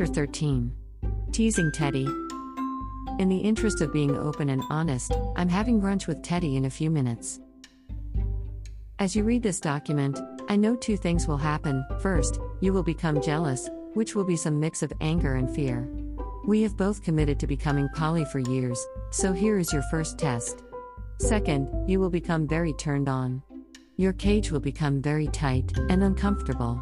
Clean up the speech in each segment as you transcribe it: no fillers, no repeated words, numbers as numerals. Chapter 13. Teasing Teddy. In the interest of being open and honest, I'm having brunch with Teddy in a few minutes. As you read this document, I know two things will happen. First, you will become jealous, which will be some mix of anger and fear. We have both committed to becoming poly for years, so here is your first test. Second, you will become very turned on. Your cage will become very tight and uncomfortable.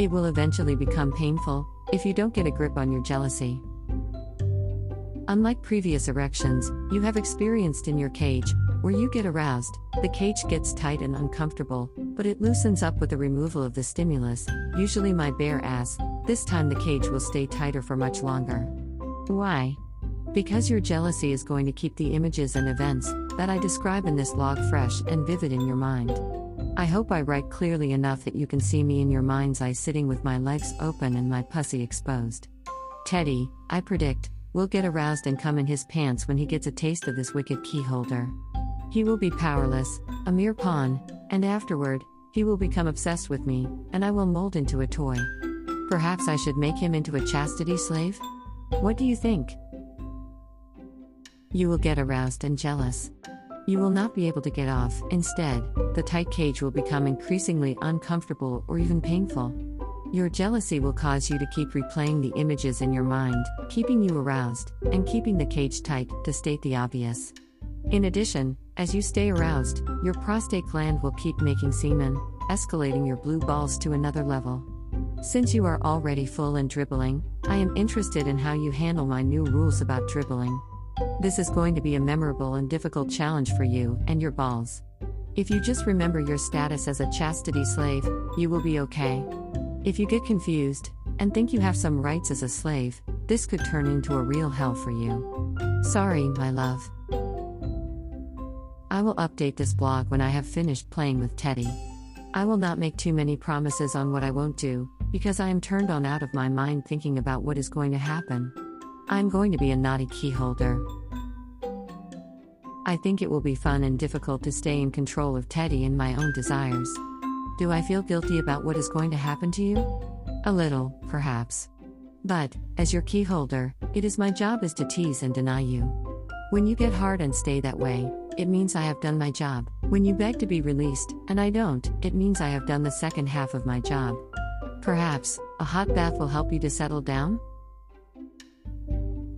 It will eventually become painful, if you don't get a grip on your jealousy. Unlike previous erections you have experienced in your cage, where you get aroused, the cage gets tight and uncomfortable, but it loosens up with the removal of the stimulus, usually my bare ass. This time the cage will stay tighter for much longer. Why? Because your jealousy is going to keep the images and events that I describe in this log fresh and vivid in your mind. I hope I write clearly enough that you can see me in your mind's eye sitting with my legs open and my pussy exposed. Teddy, I predict, will get aroused and come in his pants when he gets a taste of this wicked keyholder. He will be powerless, a mere pawn, and afterward, he will become obsessed with me, and I will mold into a toy. Perhaps I should make him into a chastity slave? What do you think? You will get aroused and jealous. You will not be able to get off. Instead, the tight cage will become increasingly uncomfortable or even painful. Your jealousy will cause you to keep replaying the images in your mind, keeping you aroused, and keeping the cage tight, to state the obvious. In addition, as you stay aroused, your prostate gland will keep making semen, escalating your blue balls to another level. Since you are already full and dribbling, I am interested in how you handle my new rules about dribbling. This is going to be a memorable and difficult challenge for you and your balls. If you just remember your status as a chastity slave, you will be okay. If you get confused and think you have some rights as a slave, this could turn into a real hell for you. Sorry, my love. I will update this blog when I have finished playing with Teddy. I will not make too many promises on what I won't do, because I am turned on out of my mind thinking about what is going to happen. I'm going to be a naughty keyholder. I think it will be fun and difficult to stay in control of Teddy and my own desires. Do I feel guilty about what is going to happen to you? A little, perhaps. But, as your keyholder, it is my job is to tease and deny you. When you get hard and stay that way, it means I have done my job. When you beg to be released, and I don't, it means I have done the second half of my job. Perhaps, a hot bath will help you to settle down?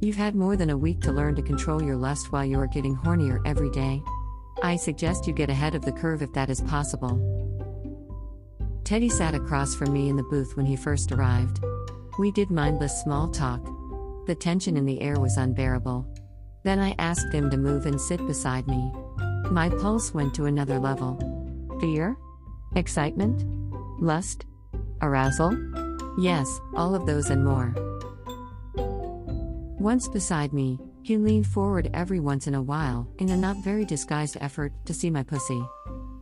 You've had more than a week to learn to control your lust while you are getting hornier every day. I suggest you get ahead of the curve if that is possible. Teddy sat across from me in the booth when he first arrived. We did mindless small talk. The tension in the air was unbearable. Then I asked him to move and sit beside me. My pulse went to another level. Fear? Excitement? Lust? Arousal? Yes, all of those and more. Once beside me, he leaned forward every once in a while, in a not very disguised effort to see my pussy.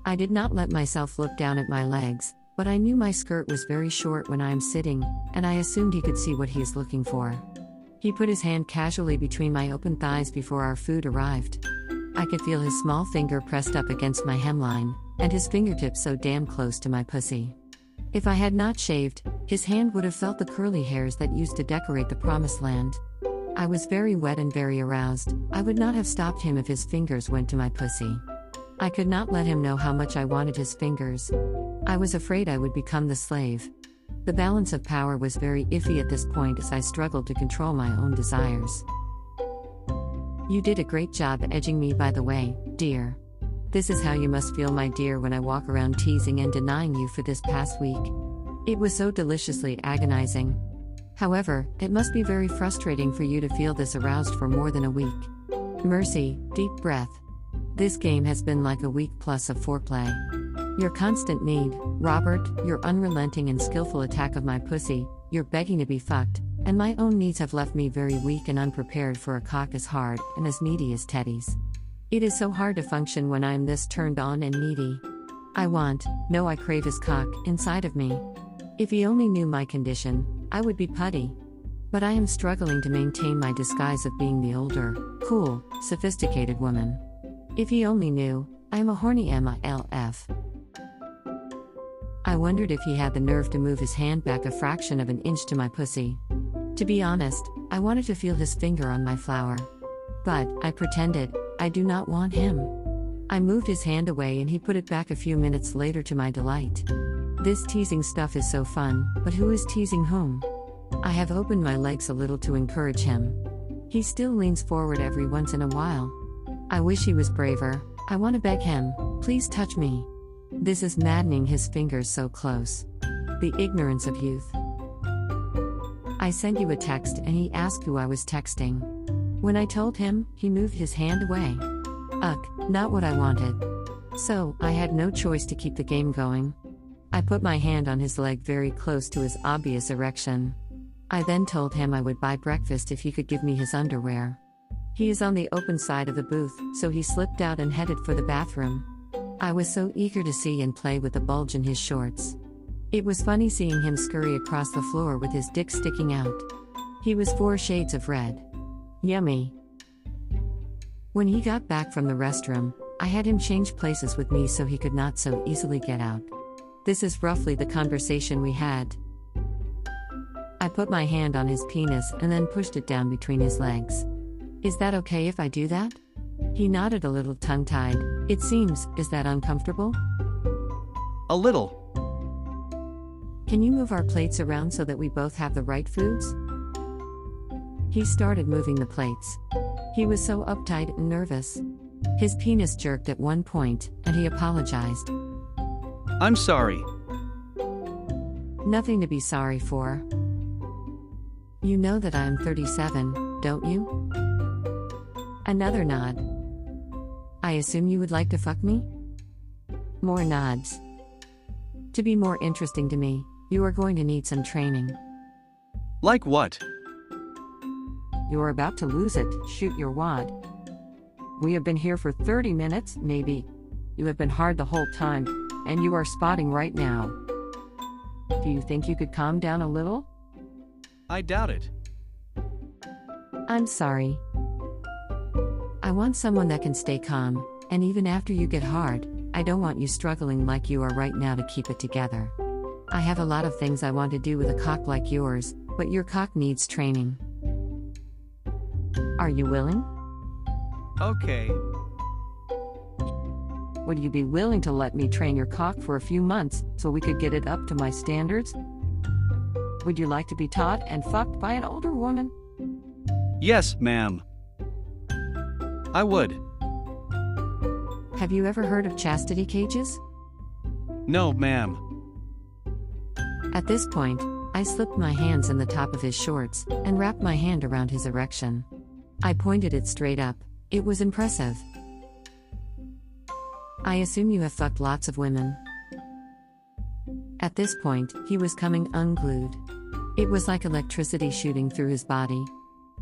I did not let myself look down at my legs, but I knew my skirt was very short when I am sitting, and I assumed he could see what he is looking for. He put his hand casually between my open thighs before our food arrived. I could feel his small finger pressed up against my hemline, and his fingertips so damn close to my pussy. If I had not shaved, his hand would have felt the curly hairs that used to decorate the promised land. I was very wet and very aroused. I would not have stopped him if his fingers went to my pussy. I could not let him know how much I wanted his fingers. I was afraid I would become the slave. The balance of power was very iffy at this point as I struggled to control my own desires. You did a great job edging me, by the way, dear. This is how you must feel, my dear, when I walk around teasing and denying you for this past week. It was so deliciously agonizing. However, it must be very frustrating for you to feel this aroused for more than a week. Mercy, deep breath. This game has been like a week plus of foreplay. Your constant need, Robert, your unrelenting and skillful attack of my pussy, your begging to be fucked, and my own needs have left me very weak and unprepared for a cock as hard and as needy as Teddy's. It is so hard to function when I am this turned on and needy. I crave his cock inside of me. If he only knew my condition, I would be putty. But I am struggling to maintain my disguise of being the older, cool, sophisticated woman. If he only knew, I am a horny MILF. I wondered if he had the nerve to move his hand back a fraction of an inch to my pussy. To be honest, I wanted to feel his finger on my flower. But, I pretended, I do not want him. I moved his hand away and he put it back a few minutes later to my delight. This teasing stuff is so fun, but who is teasing whom? I have opened my legs a little to encourage him. He still leans forward every once in a while. I wish he was braver. I want to beg him, please touch me. This is maddening, his fingers so close. The ignorance of youth. I sent you a text and he asked who I was texting. When I told him, he moved his hand away. Ugh, not what I wanted. So, I had no choice to keep the game going. I put my hand on his leg very close to his obvious erection. I then told him I would buy breakfast if he could give me his underwear. He is on the open side of the booth, so he slipped out and headed for the bathroom. I was so eager to see and play with the bulge in his shorts. It was funny seeing him scurry across the floor with his dick sticking out. He was 4 shades of red. Yummy. When he got back from the restroom, I had him change places with me so he could not so easily get out. This is roughly the conversation we had. I put my hand on his penis and then pushed it down between his legs. Is that okay if I do that? He nodded a little tongue-tied. It seems, is that uncomfortable? A little. Can you move our plates around so that we both have the right foods? He started moving the plates. He was so uptight and nervous. His penis jerked at one point, and he apologized. I'm sorry. Nothing to be sorry for. You know that I am 37, don't you? Another nod. I assume you would like to fuck me? More nods. To be more interesting to me, you are going to need some training. Like what? You're about to lose it, shoot your wad. We have been here for 30 minutes, maybe. You have been hard the whole time, and you are spotting right now. Do you think you could calm down a little? I doubt it. I'm sorry. I want someone that can stay calm, and even after you get hard, I don't want you struggling like you are right now to keep it together. I have a lot of things I want to do with a cock like yours, but your cock needs training. Are you willing? Okay. Would you be willing to let me train your cock for a few months, so we could get it up to my standards? Would you like to be taught and fucked by an older woman? Yes, ma'am. I would. Have you ever heard of chastity cages? No, ma'am. At this point, I slipped my hands in the top of his shorts and wrapped my hand around his erection. I pointed it straight up. It was impressive. I assume you have fucked lots of women. At this point, he was coming unglued. It was like electricity shooting through his body.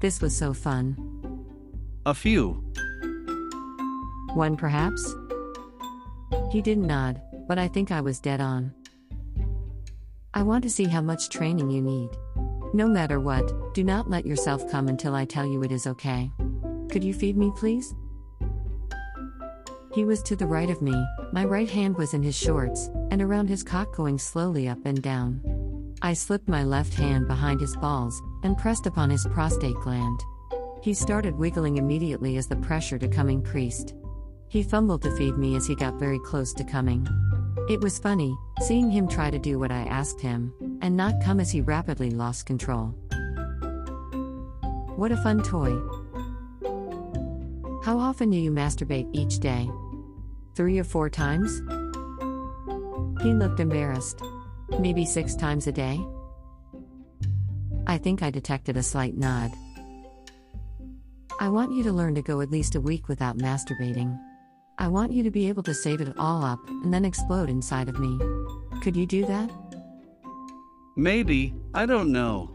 This was so fun. A few. One perhaps? He didn't nod, but I think I was dead on. I want to see how much training you need. No matter what, do not let yourself come until I tell you it is okay. Could you feed me, please? He was to the right of me, my right hand was in his shorts, and around his cock going slowly up and down. I slipped my left hand behind his balls, and pressed upon his prostate gland. He started wiggling immediately as the pressure to come increased. He fumbled to feed me as he got very close to coming. It was funny, seeing him try to do what I asked him, and not come as he rapidly lost control. What a fun toy. How often do you masturbate each day? 3 or 4 times? He looked embarrassed. Maybe 6 times a day? I think I detected a slight nod. I want you to learn to go at least a week without masturbating. I want you to be able to save it all up and then explode inside of me. Could you do that? Maybe, I don't know.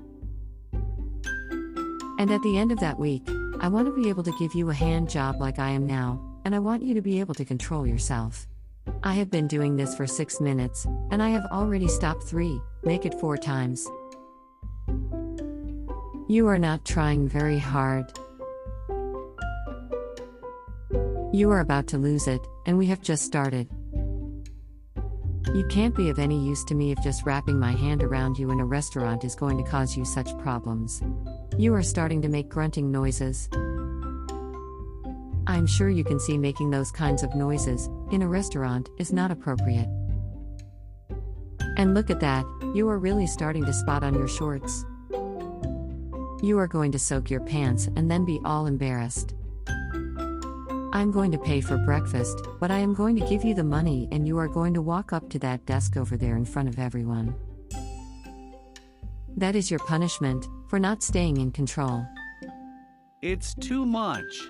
And at the end of that week, I want to be able to give you a hand job like I am now, and I want you to be able to control yourself. I have been doing this for 6 minutes, and I have already stopped 3, make it 4 times. You are not trying very hard. You are about to lose it, and we have just started. You can't be of any use to me if just wrapping my hand around you in a restaurant is going to cause you such problems. You are starting to make grunting noises. I'm sure you can see making those kinds of noises in a restaurant is not appropriate. And look at that, you are really starting to spot on your shorts. You are going to soak your pants and then be all embarrassed. I'm going to pay for breakfast, but I am going to give you the money and you are going to walk up to that desk over there in front of everyone. That is your punishment for not staying in control. It's too much.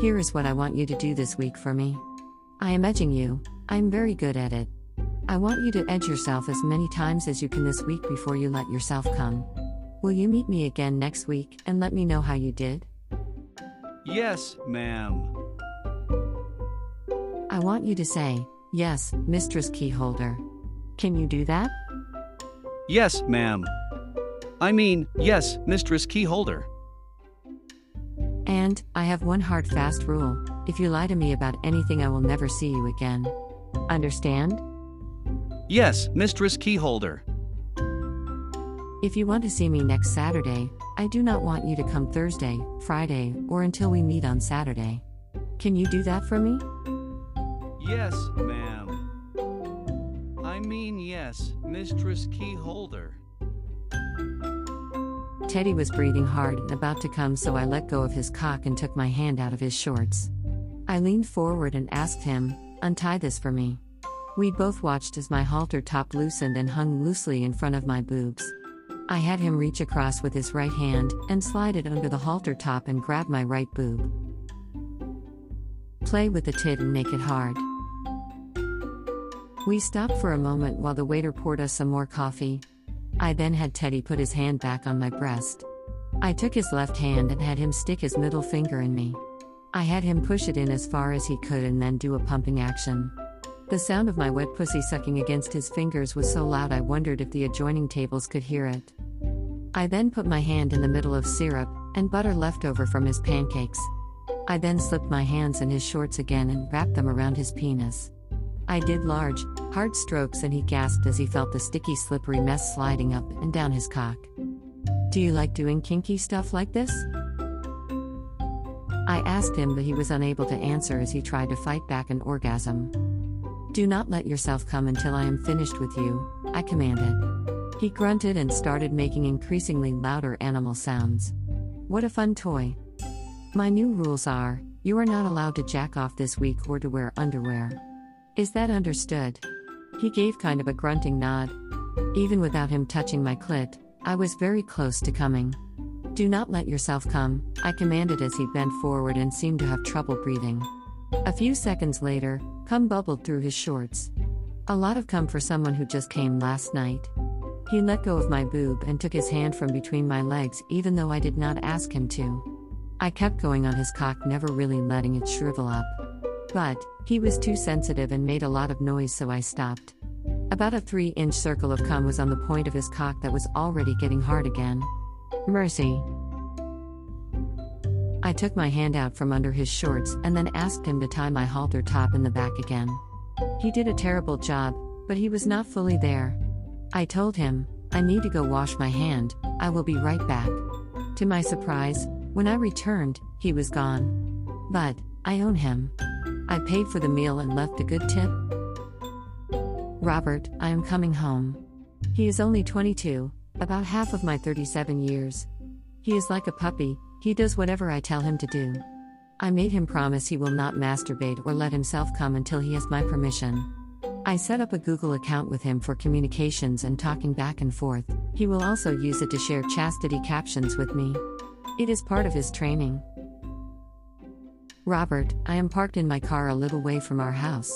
Here is what I want you to do this week for me. I am edging you. I'm very good at it. I want you to edge yourself as many times as you can this week before you let yourself come. Will you meet me again next week and let me know how you did? Yes, ma'am. I want you to say, yes, Mistress Keyholder. Can you do that? Yes, ma'am. I mean, yes, Mistress Keyholder. And, I have one hard fast rule. If you lie to me about anything, I will never see you again. Understand? Yes, Mistress Keyholder. If you want to see me next Saturday, I do not want you to come Thursday, Friday, or until we meet on Saturday. Can you do that for me? Yes, ma'am. I mean yes, Mistress Keyholder. Teddy was breathing hard and about to come, so I let go of his cock and took my hand out of his shorts. I leaned forward and asked him, "Untie this for me." We both watched as my halter top loosened and hung loosely in front of my boobs. I had him reach across with his right hand and slide it under the halter top and grab my right boob. Play with the tit and make it hard. We stopped for a moment while the waiter poured us some more coffee. I then had Teddy put his hand back on my breast. I took his left hand and had him stick his middle finger in me. I had him push it in as far as he could and then do a pumping action. The sound of my wet pussy sucking against his fingers was so loud I wondered if the adjoining tables could hear it. I then put my hand in the middle of syrup and butter left over from his pancakes. I then slipped my hands in his shorts again and wrapped them around his penis. I did large, hard strokes and he gasped as he felt the sticky, slippery mess sliding up and down his cock. Do you like doing kinky stuff like this? I asked him, but he was unable to answer as he tried to fight back an orgasm. Do not let yourself come until I am finished with you, I commanded. He grunted and started making increasingly louder animal sounds. What a fun toy. My new rules are, you are not allowed to jack off this week or to wear underwear. Is that understood? He gave kind of a grunting nod. Even without him touching my clit, I was very close to coming. Do not let yourself come, I commanded as he bent forward and seemed to have trouble breathing. A few seconds later, cum bubbled through his shorts. A lot of cum for someone who just came last night. He let go of my boob and took his hand from between my legs even though I did not ask him to. I kept going on his cock, never really letting it shrivel up. But, he was too sensitive and made a lot of noise, so I stopped. About a 3-inch circle of cum was on the point of his cock that was already getting hard again. Mercy. I took my hand out from under his shorts and then asked him to tie my halter top in the back again. He did a terrible job, but he was not fully there. I told him, I need to go wash my hand, I will be right back. To my surprise, when I returned, he was gone. But, I own him. I paid for the meal and left a good tip. Robert, I am coming home. He is only 22, about half of my 37 years. He is like a puppy, he does whatever I tell him to do. I made him promise he will not masturbate or let himself come until he has my permission. I set up a Google account with him for communications and talking back and forth. He will also use it to share chastity captions with me. It is part of his training. Robert, I am parked in my car a little way from our house.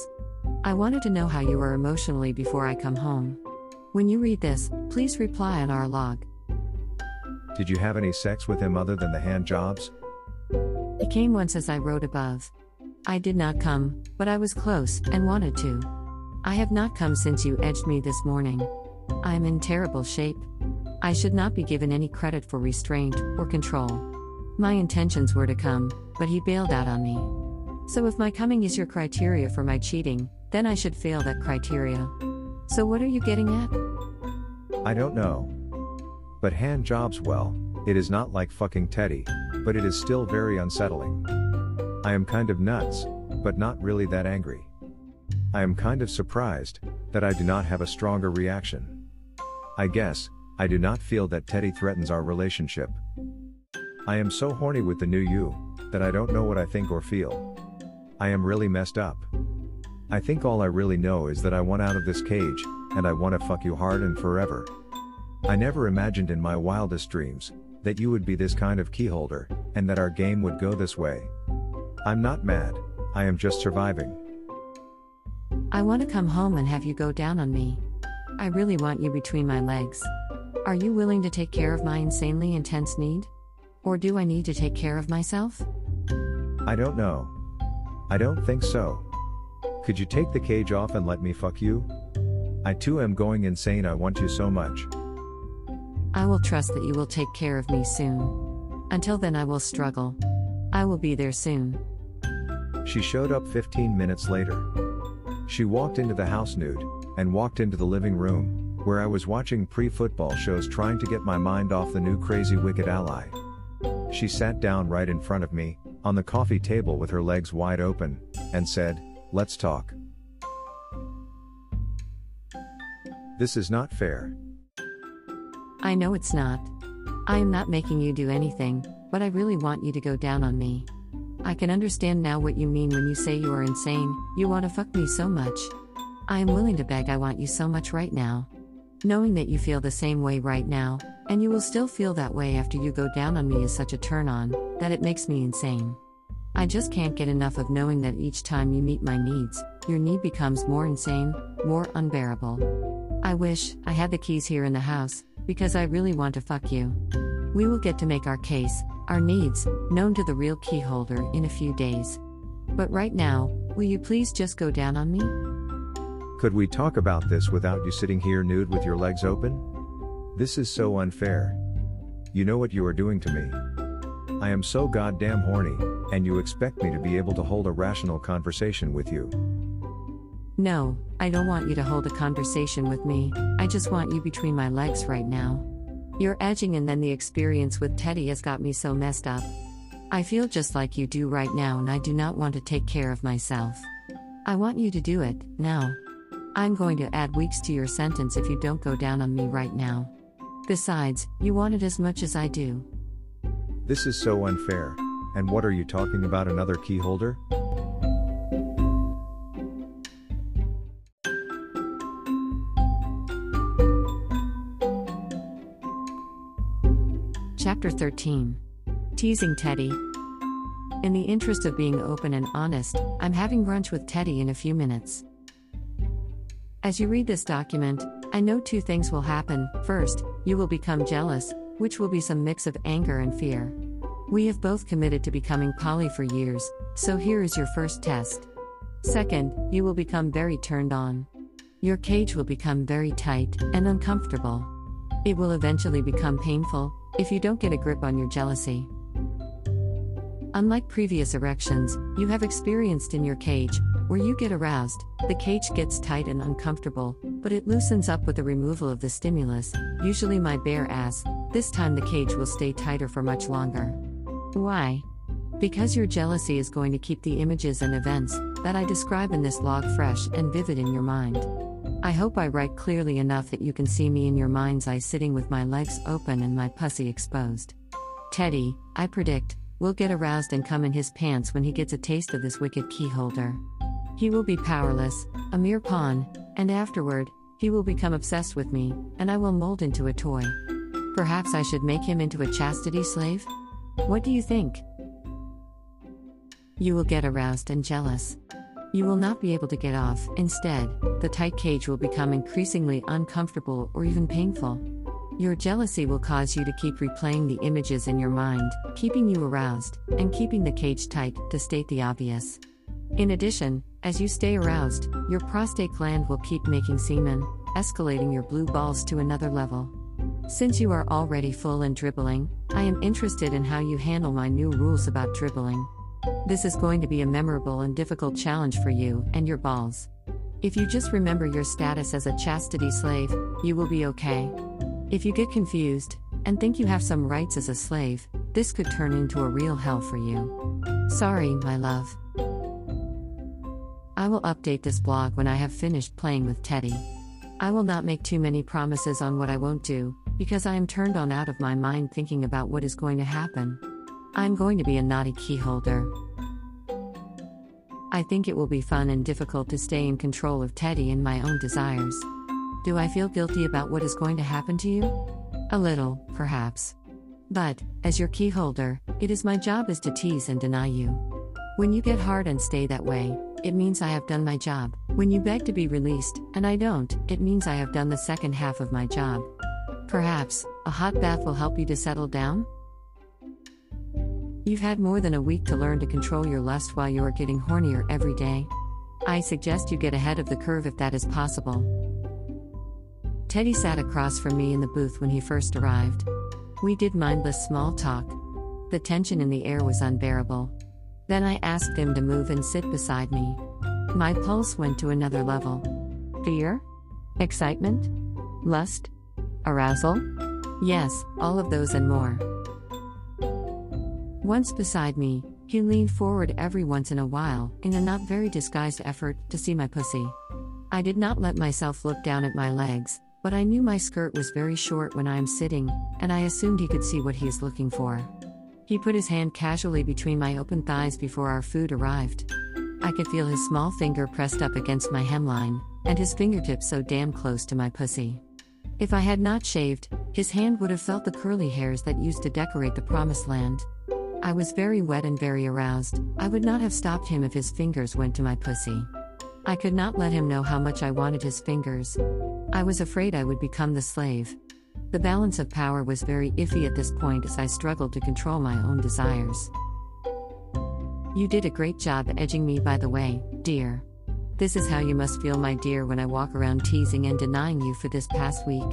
I wanted to know how you are emotionally before I come home. When you read this, please reply on our log. Did you have any sex with him other than the hand jobs? He came once, as I wrote above. I did not come, but I was close and wanted to. I have not come since you edged me this morning. I am in terrible shape. I should not be given any credit for restraint or control. My intentions were to come, but he bailed out on me. So if my coming is your criteria for my cheating, then I should fail that criteria. So what are you getting at? I don't know. But hand jobs, well, it is not like fucking Teddy, but it is still very unsettling. I am kind of nuts, but not really that angry. I am kind of surprised that I do not have a stronger reaction. I guess I do not feel that Teddy threatens our relationship. I am so horny with the new you that I don't know what I think or feel. I am really messed up. I think all I really know is that I want out of this cage, and I want to fuck you hard and forever. I never imagined in my wildest dreams that you would be this kind of keyholder, and that our game would go this way. I'm not mad, I am just surviving. I want to come home and have you go down on me. I really want you between my legs. Are you willing to take care of my insanely intense need? Or do I need to take care of myself? I don't know. I don't think so. Could you take the cage off and let me fuck you? I too am going insane. I want you so much. I will trust that you will take care of me soon. Until then I will struggle. I will be there soon. She showed up 15 minutes later. She walked into the house nude, and walked into the living room, where I was watching pre-football shows trying to get my mind off the new crazy wicked ally. She sat down right in front of me, on the coffee table with her legs wide open, and said, "Let's talk. This is not fair." I know it's not. I am not making you do anything, but I really want you to go down on me. I can understand now what you mean when you say you are insane, you want to fuck me so much. I am willing to beg I want you so much right now. Knowing that you feel the same way right now, and you will still feel that way after you go down on me is such a turn-on, that it makes me insane. I just can't get enough of knowing that each time you meet my needs, your need becomes more insane, more unbearable. I wish I had the keys here in the house, because I really want to fuck you. We will get to make our case, our needs, known to the real keyholder in a few days. But right now, will you please just go down on me? Could we talk about this without you sitting here nude with your legs open? This is so unfair. You know what you are doing to me. I am so goddamn horny, and you expect me to be able to hold a rational conversation with you. No, I don't want you to hold a conversation with me, I just want you between my legs right now. You're edging, and then the experience with Teddy has got me so messed up. I feel just like you do right now, and I do not want to take care of myself. I want you to do it, now. I'm going to add weeks to your sentence if you don't go down on me right now. Besides, you want it as much as I do. This is so unfair. And what are you talking about, another keyholder? Chapter 13. Teasing Teddy. In the interest of being open and honest, I'm having brunch with Teddy in a few minutes. As you read this document, I know two things will happen. First, you will become jealous, which will be some mix of anger and fear. We have both committed to becoming poly for years, so here is your first test. Second, you will become very turned on. Your cage will become very tight and uncomfortable. It will eventually become painful, if you don't get a grip on your jealousy. Unlike previous erections you have experienced in your cage, where you get aroused, the cage gets tight and uncomfortable, but it loosens up with the removal of the stimulus, usually my bare ass. This time the cage will stay tighter for much longer. Why? Because your jealousy is going to keep the images and events that I describe in this log fresh and vivid in your mind. I hope I write clearly enough that you can see me in your mind's eye sitting with my legs open and my pussy exposed. Teddy, I predict, will get aroused and come in his pants when he gets a taste of this wicked keyholder. He will be powerless, a mere pawn, and afterward, he will become obsessed with me, and I will mold into a toy. Perhaps I should make him into a chastity slave? What do you think? You will get aroused and jealous. You will not be able to get off. Instead, the tight cage will become increasingly uncomfortable or even painful. Your jealousy will cause you to keep replaying the images in your mind, keeping you aroused, and keeping the cage tight, to state the obvious. In addition, as you stay aroused, your prostate gland will keep making semen, escalating your blue balls to another level. Since you are already full and dribbling, I am interested in how you handle my new rules about dribbling. This is going to be a memorable and difficult challenge for you and your balls. If you just remember your status as a chastity slave, you will be okay. If you get confused and think you have some rights as a slave, this could turn into a real hell for you. Sorry, my love. I will update this blog when I have finished playing with Teddy. I will not make too many promises on what I won't do, because I am turned on out of my mind thinking about what is going to happen. I'm going to be a naughty key holder. I think it will be fun and difficult to stay in control of Teddy and my own desires. Do I feel guilty about what is going to happen to you? A little, perhaps. But, as your key holder, it is my job is to tease and deny you. When you get hard and stay that way, it means I have done my job. When you beg to be released, and I don't, it means I have done the second half of my job. Perhaps, a hot bath will help you to settle down? You've had more than a week to learn to control your lust while you are getting hornier every day. I suggest you get ahead of the curve if that is possible. Teddy sat across from me in the booth when he first arrived. We did mindless small talk. The tension in the air was unbearable. Then I asked him to move and sit beside me. My pulse went to another level. Fear? Excitement? Lust? Arousal? Yes, all of those and more. Once beside me, he leaned forward every once in a while, in a not very disguised effort to see my pussy. I did not let myself look down at my legs, but I knew my skirt was very short when I am sitting, and I assumed he could see what he is looking for. He put his hand casually between my open thighs before our food arrived. I could feel his small finger pressed up against my hemline, and his fingertips so damn close to my pussy. If I had not shaved, his hand would have felt the curly hairs that used to decorate the promised land. I was very wet and very aroused. I would not have stopped him if his fingers went to my pussy. I could not let him know how much I wanted his fingers. I was afraid I would become the slave. The balance of power was very iffy at this point as I struggled to control my own desires. You did a great job edging me, by the way, dear. This is how you must feel, my dear, when I walk around teasing and denying you for this past week.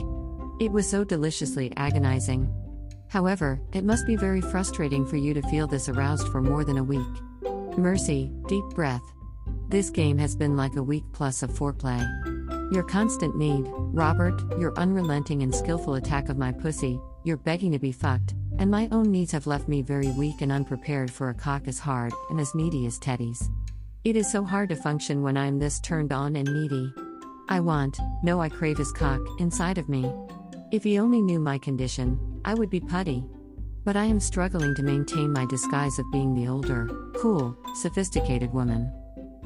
It was so deliciously agonizing. However, it must be very frustrating for you to feel this aroused for more than a week. Mercy, deep breath. This game has been like a week plus of foreplay. Your constant need, Robert, your unrelenting and skillful attack of my pussy, your begging to be fucked, and my own needs have left me very weak and unprepared for a cock as hard and as needy as Teddy's. It is so hard to function when I am this turned on and needy. I crave his cock inside of me. If he only knew my condition, I would be putty. But I am struggling to maintain my disguise of being the older, cool, sophisticated woman.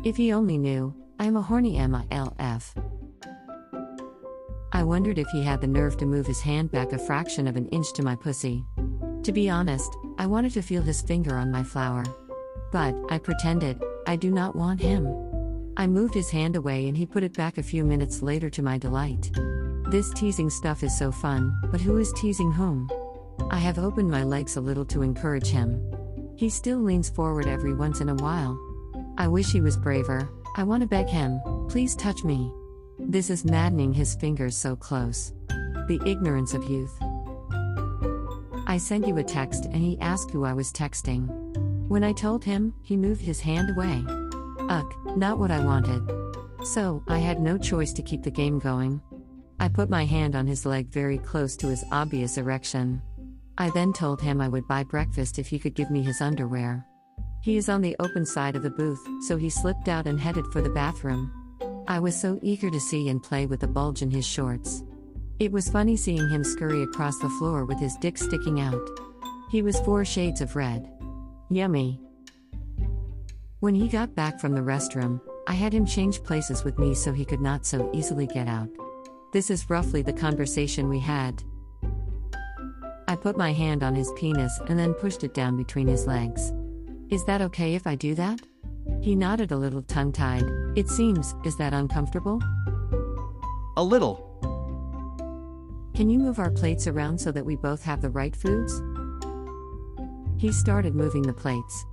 If he only knew, I am a horny MILF. I wondered if he had the nerve to move his hand back a fraction of an inch to my pussy. To be honest, I wanted to feel his finger on my flower. But, I pretended, I do not want him. I moved his hand away and he put it back a few minutes later to my delight. This teasing stuff is so fun, but who is teasing whom? I have opened my legs a little to encourage him. He still leans forward every once in a while. I wish he was braver. I want to beg him, please touch me. This is maddening, his fingers so close. The ignorance of youth. I sent you a text and he asked who I was texting. When I told him, he moved his hand away. Ugh, not what I wanted. So, I had no choice to keep the game going. I put my hand on his leg very close to his obvious erection. I then told him I would buy breakfast if he could give me his underwear. He is on the open side of the booth, so he slipped out and headed for the bathroom. I was so eager to see and play with the bulge in his shorts. It was funny seeing him scurry across the floor with his dick sticking out. He was 4 shades of red. Yummy. When he got back from the restroom, I had him change places with me so he could not so easily get out. This is roughly the conversation we had. I put my hand on his penis and then pushed it down between his legs. Is that okay if I do that? He nodded a little tongue-tied. It seems, is that uncomfortable? A little. Can you move our plates around so that we both have the right foods? He started moving the plates.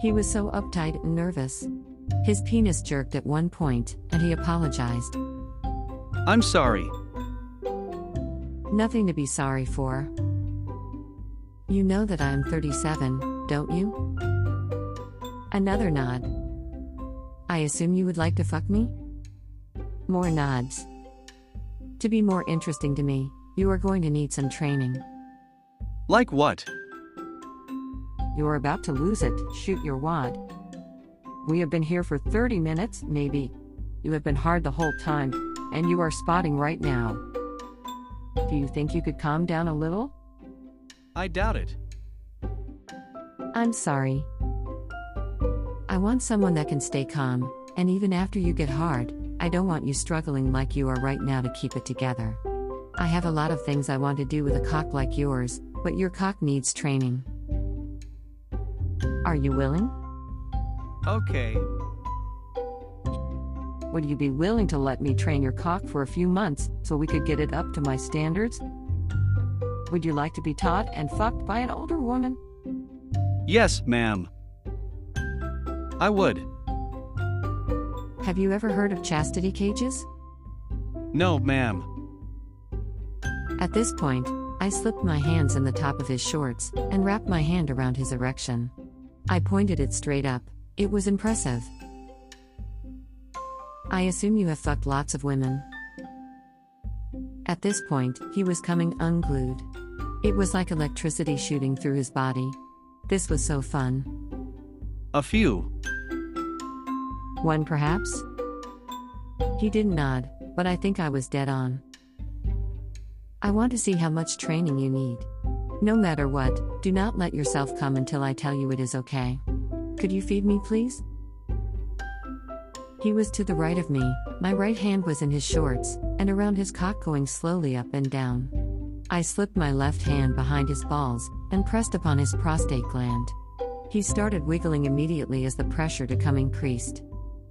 He was so uptight and nervous. His penis jerked at one point, and he apologized. I'm sorry. Nothing to be sorry for. You know that I am 37, don't you? Another nod. I assume you would like to fuck me? More nods. To be more interesting to me, you are going to need some training. Like what? You are about to lose it, shoot your wad. We have been here for 30 minutes, maybe. You have been hard the whole time, and you are spotting right now. Do you think you could calm down a little? I doubt it. I'm sorry. I want someone that can stay calm, and even after you get hard, I don't want you struggling like you are right now to keep it together. I have a lot of things I want to do with a cock like yours, but your cock needs training. Are you willing? Okay. Would you be willing to let me train your cock for a few months, so we could get it up to my standards? Would you like to be taught and fucked by an older woman? Yes, ma'am. I would. Have you ever heard of chastity cages? No, ma'am. At this point, I slipped my hands in the top of his shorts and wrapped my hand around his erection. I pointed it straight up. It was impressive. I assume you have fucked lots of women. At this point, he was coming unglued. It was like electricity shooting through his body. This was so fun. A few. One perhaps? He didn't nod, but I think I was dead on. I want to see how much training you need. No matter what, do not let yourself come until I tell you it is okay. Could you feed me, please? He was to the right of me, my right hand was in his shorts, and around his cock going slowly up and down. I slipped my left hand behind his balls, and pressed upon his prostate gland. He started wiggling immediately as the pressure to come increased.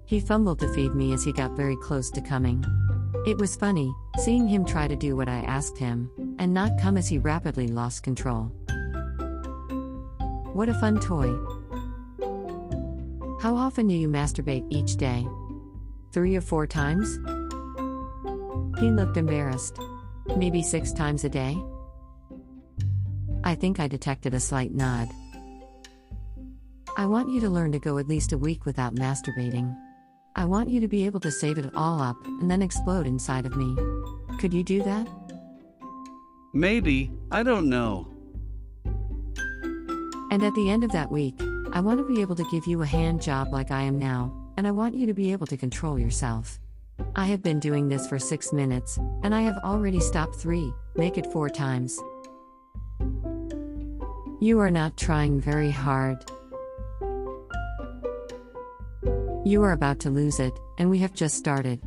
He fumbled to feed me as he got very close to coming. It was funny, seeing him try to do what I asked him, and not come as he rapidly lost control. What a fun toy. How often do you masturbate each day? 3 or 4 times? He looked embarrassed. Maybe 6 times a day? I think I detected a slight nod. I want you to learn to go at least a week without masturbating. I want you to be able to save it all up and then explode inside of me. Could you do that? Maybe, I don't know. And at the end of that week, I want to be able to give you a hand job like I am now, and I want you to be able to control yourself. I have been doing this for 6 minutes, and I have already stopped 3, make it 4 times. You are not trying very hard. You are about to lose it, and we have just started.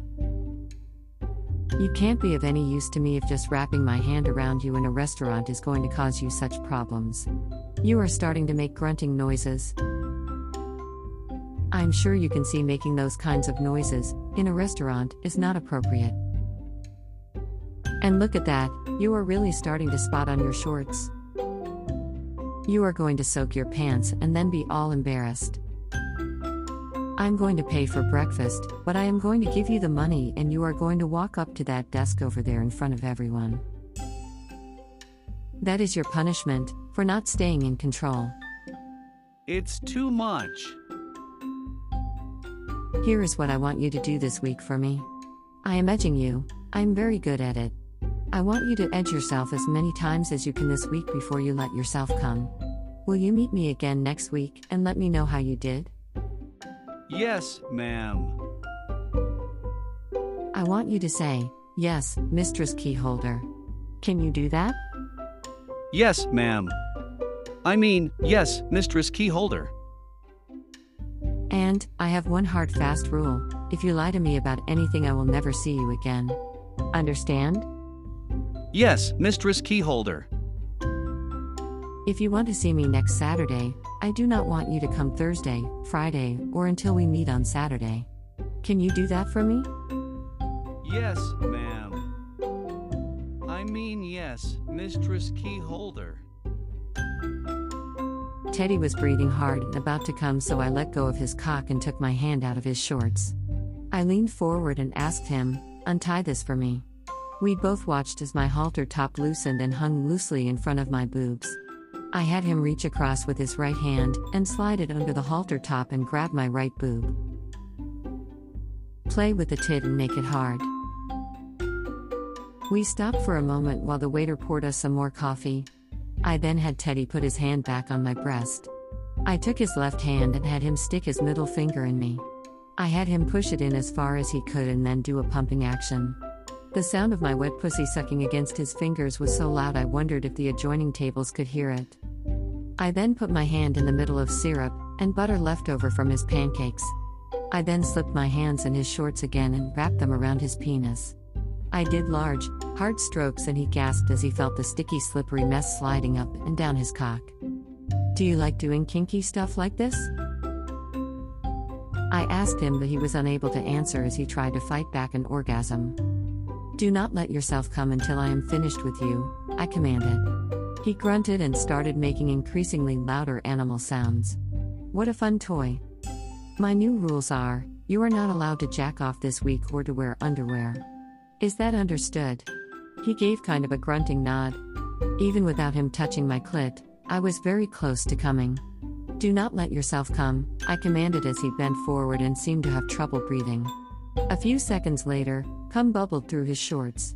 You can't be of any use to me if just wrapping my hand around you in a restaurant is going to cause you such problems. You are starting to make grunting noises. I'm sure you can see making those kinds of noises in a restaurant is not appropriate. And look at that, you are really starting to spot on your shorts. You are going to soak your pants and then be all embarrassed. I'm going to pay for breakfast, but I am going to give you the money and you are going to walk up to that desk over there in front of everyone. That is your punishment for not staying in control. It's too much. Here is what I want you to do this week for me. I am edging you. I'm very good at it. I want you to edge yourself as many times as you can this week before you let yourself come. Will you meet me again next week and let me know how you did? Yes, ma'am. I want you to say, yes, Mistress Keyholder. Can you do that? Yes, ma'am. I mean, yes, Mistress Keyholder. And, I have one hard fast rule. If you lie to me about anything, I will never see you again. Understand? Yes, Mistress Keyholder. If you want to see me next Saturday, I do not want you to come Thursday, Friday, or until we meet on Saturday. Can you do that for me? Yes, ma'am. I mean yes, Mistress Keyholder. Teddy was breathing hard and about to come, so I let go of his cock and took my hand out of his shorts. I leaned forward and asked him, untie this for me. We both watched as my halter top loosened and hung loosely in front of my boobs. I had him reach across with his right hand and slide it under the halter top and grab my right boob. Play with the tit and make it hard. We stopped for a moment while the waiter poured us some more coffee. I then had Teddy put his hand back on my breast. I took his left hand and had him stick his middle finger in me. I had him push it in as far as he could and then do a pumping action. The sound of my wet pussy sucking against his fingers was so loud I wondered if the adjoining tables could hear it. I then put my hand in the middle of syrup and butter left over from his pancakes. I then slipped my hands in his shorts again and wrapped them around his penis. I did large, hard strokes and he gasped as he felt the sticky, slippery mess sliding up and down his cock. Do you like doing kinky stuff like this? I asked him, but he was unable to answer as he tried to fight back an orgasm. Do not let yourself come until I am finished with you, I commanded. He grunted and started making increasingly louder animal sounds. What a fun toy. My new rules are, you are not allowed to jack off this week or to wear underwear. Is that understood? He gave kind of a grunting nod. Even without him touching my clit, I was very close to coming. Do not let yourself come, I commanded as he bent forward and seemed to have trouble breathing. A few seconds later, cum bubbled through his shorts.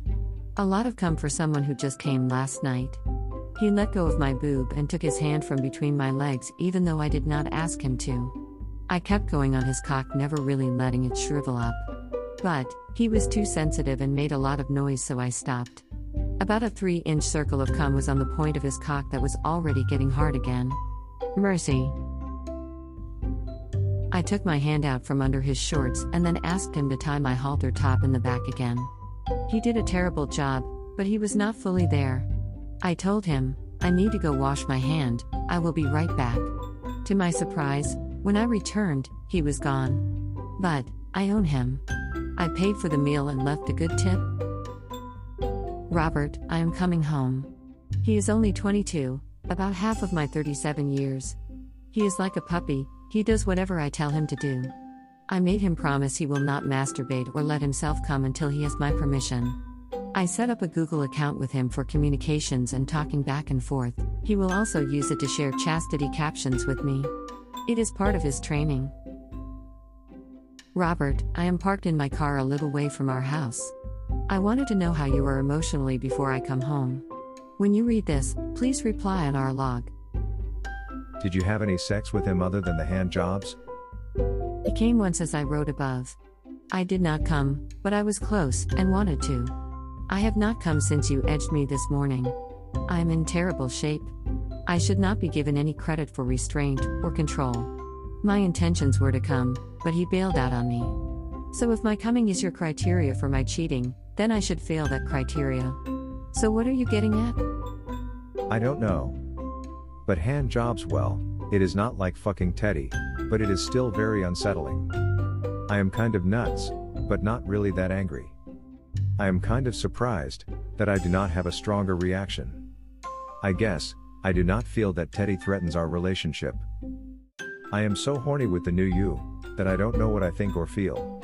A lot of cum for someone who just came last night. He let go of my boob and took his hand from between my legs even though I did not ask him to. I kept going on his cock, never really letting it shrivel up. But he was too sensitive and made a lot of noise, so I stopped. About a 3-inch circle of cum was on the point of his cock that was already getting hard again. Mercy. I took my hand out from under his shorts and then asked him to tie my halter top in the back again. He did a terrible job, but he was not fully there. I told him, I need to go wash my hand, I will be right back. To my surprise, when I returned, he was gone. But I own him. I paid for the meal and left a good tip. Robert, I am coming home. He is only 22, about half of my 37 years. He is like a puppy, he does whatever I tell him to do. I made him promise he will not masturbate or let himself come until he has my permission. I set up a Google account with him for communications and talking back and forth. He will also use it to share chastity captions with me. It is part of his training. Robert, I am parked in my car a little way from our house. I wanted to know how you are emotionally before I come home. When you read this, please reply on our log. Did you have any sex with him other than the hand jobs? He came once, as I wrote above. I did not come, but I was close and wanted to. I have not come since you edged me this morning. I am in terrible shape. I should not be given any credit for restraint or control. My intentions were to come, but he bailed out on me. So if my coming is your criteria for my cheating, then I should fail that criteria. So what are you getting at? I don't know. But hand jobs, well, it is not like fucking Teddy, but it is still very unsettling. I am kind of nuts, but not really that angry. I am kind of surprised that I do not have a stronger reaction. I guess I do not feel that Teddy threatens our relationship. I am so horny with the new you that I don't know what I think or feel.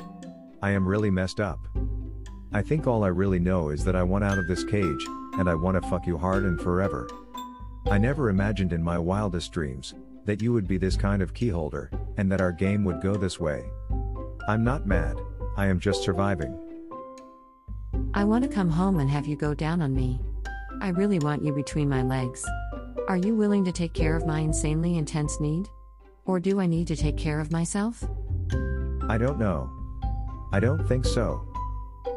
I am really messed up. I think all I really know is that I want out of this cage, and I want to fuck you hard and forever. I never imagined in my wildest dreams that you would be this kind of keyholder, and that our game would go this way. I'm not mad, I am just surviving. I want to come home and have you go down on me. I really want you between my legs. Are you willing to take care of my insanely intense need? Or do I need to take care of myself? I don't know. I don't think so.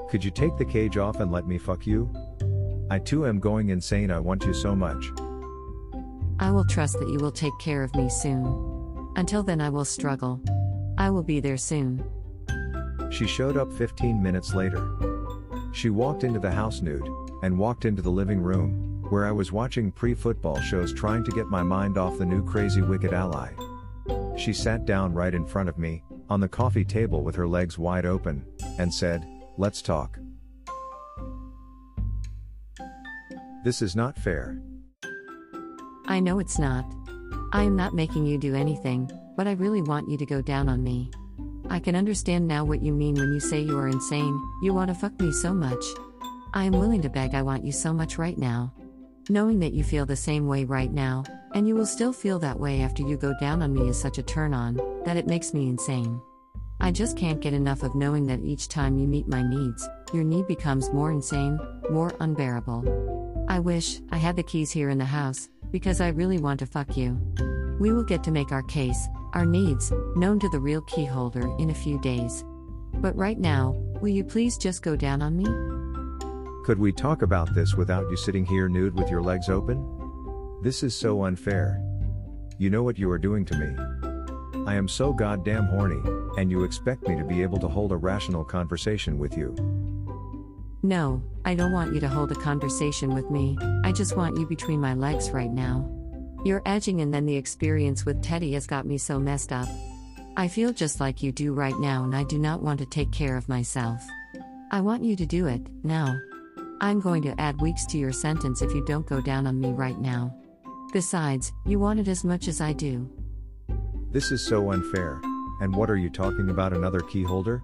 Could you take the cage off and let me fuck you? I too am going insane, I want you so much. I will trust that you will take care of me soon. Until then I will struggle. I will be there soon. She showed up 15 minutes later. She walked into the house nude, and walked into the living room, where I was watching pre-football shows trying to get my mind off the new crazy wicked ally. She sat down right in front of me, on the coffee table with her legs wide open, and said, "Let's talk." This is not fair. I know it's not. I am not making you do anything, but I really want you to go down on me. I can understand now what you mean when you say you are insane, you want to fuck me so much. I am willing to beg, I want you so much right now. Knowing that you feel the same way right now, and you will still feel that way after you go down on me is such a turn-on, that it makes me insane. I just can't get enough of knowing that each time you meet my needs, your need becomes more insane, more unbearable. I wish I had the keys here in the house, because I really want to fuck you. We will get to make our case, our needs, known to the real key holder in a few days. But right now, will you please just go down on me? Could we talk about this without you sitting here nude with your legs open? This is so unfair. You know what you are doing to me. I am so goddamn horny, and you expect me to be able to hold a rational conversation with you. No, I don't want you to hold a conversation with me, I just want you between my legs right now. You're edging, and then the experience with Teddy has got me so messed up. I feel just like you do right now, and I do not want to take care of myself. I want you to do it, now. I'm going to add weeks to your sentence if you don't go down on me right now. Besides, you want it as much as I do. This is so unfair. And what are you talking about, another key holder?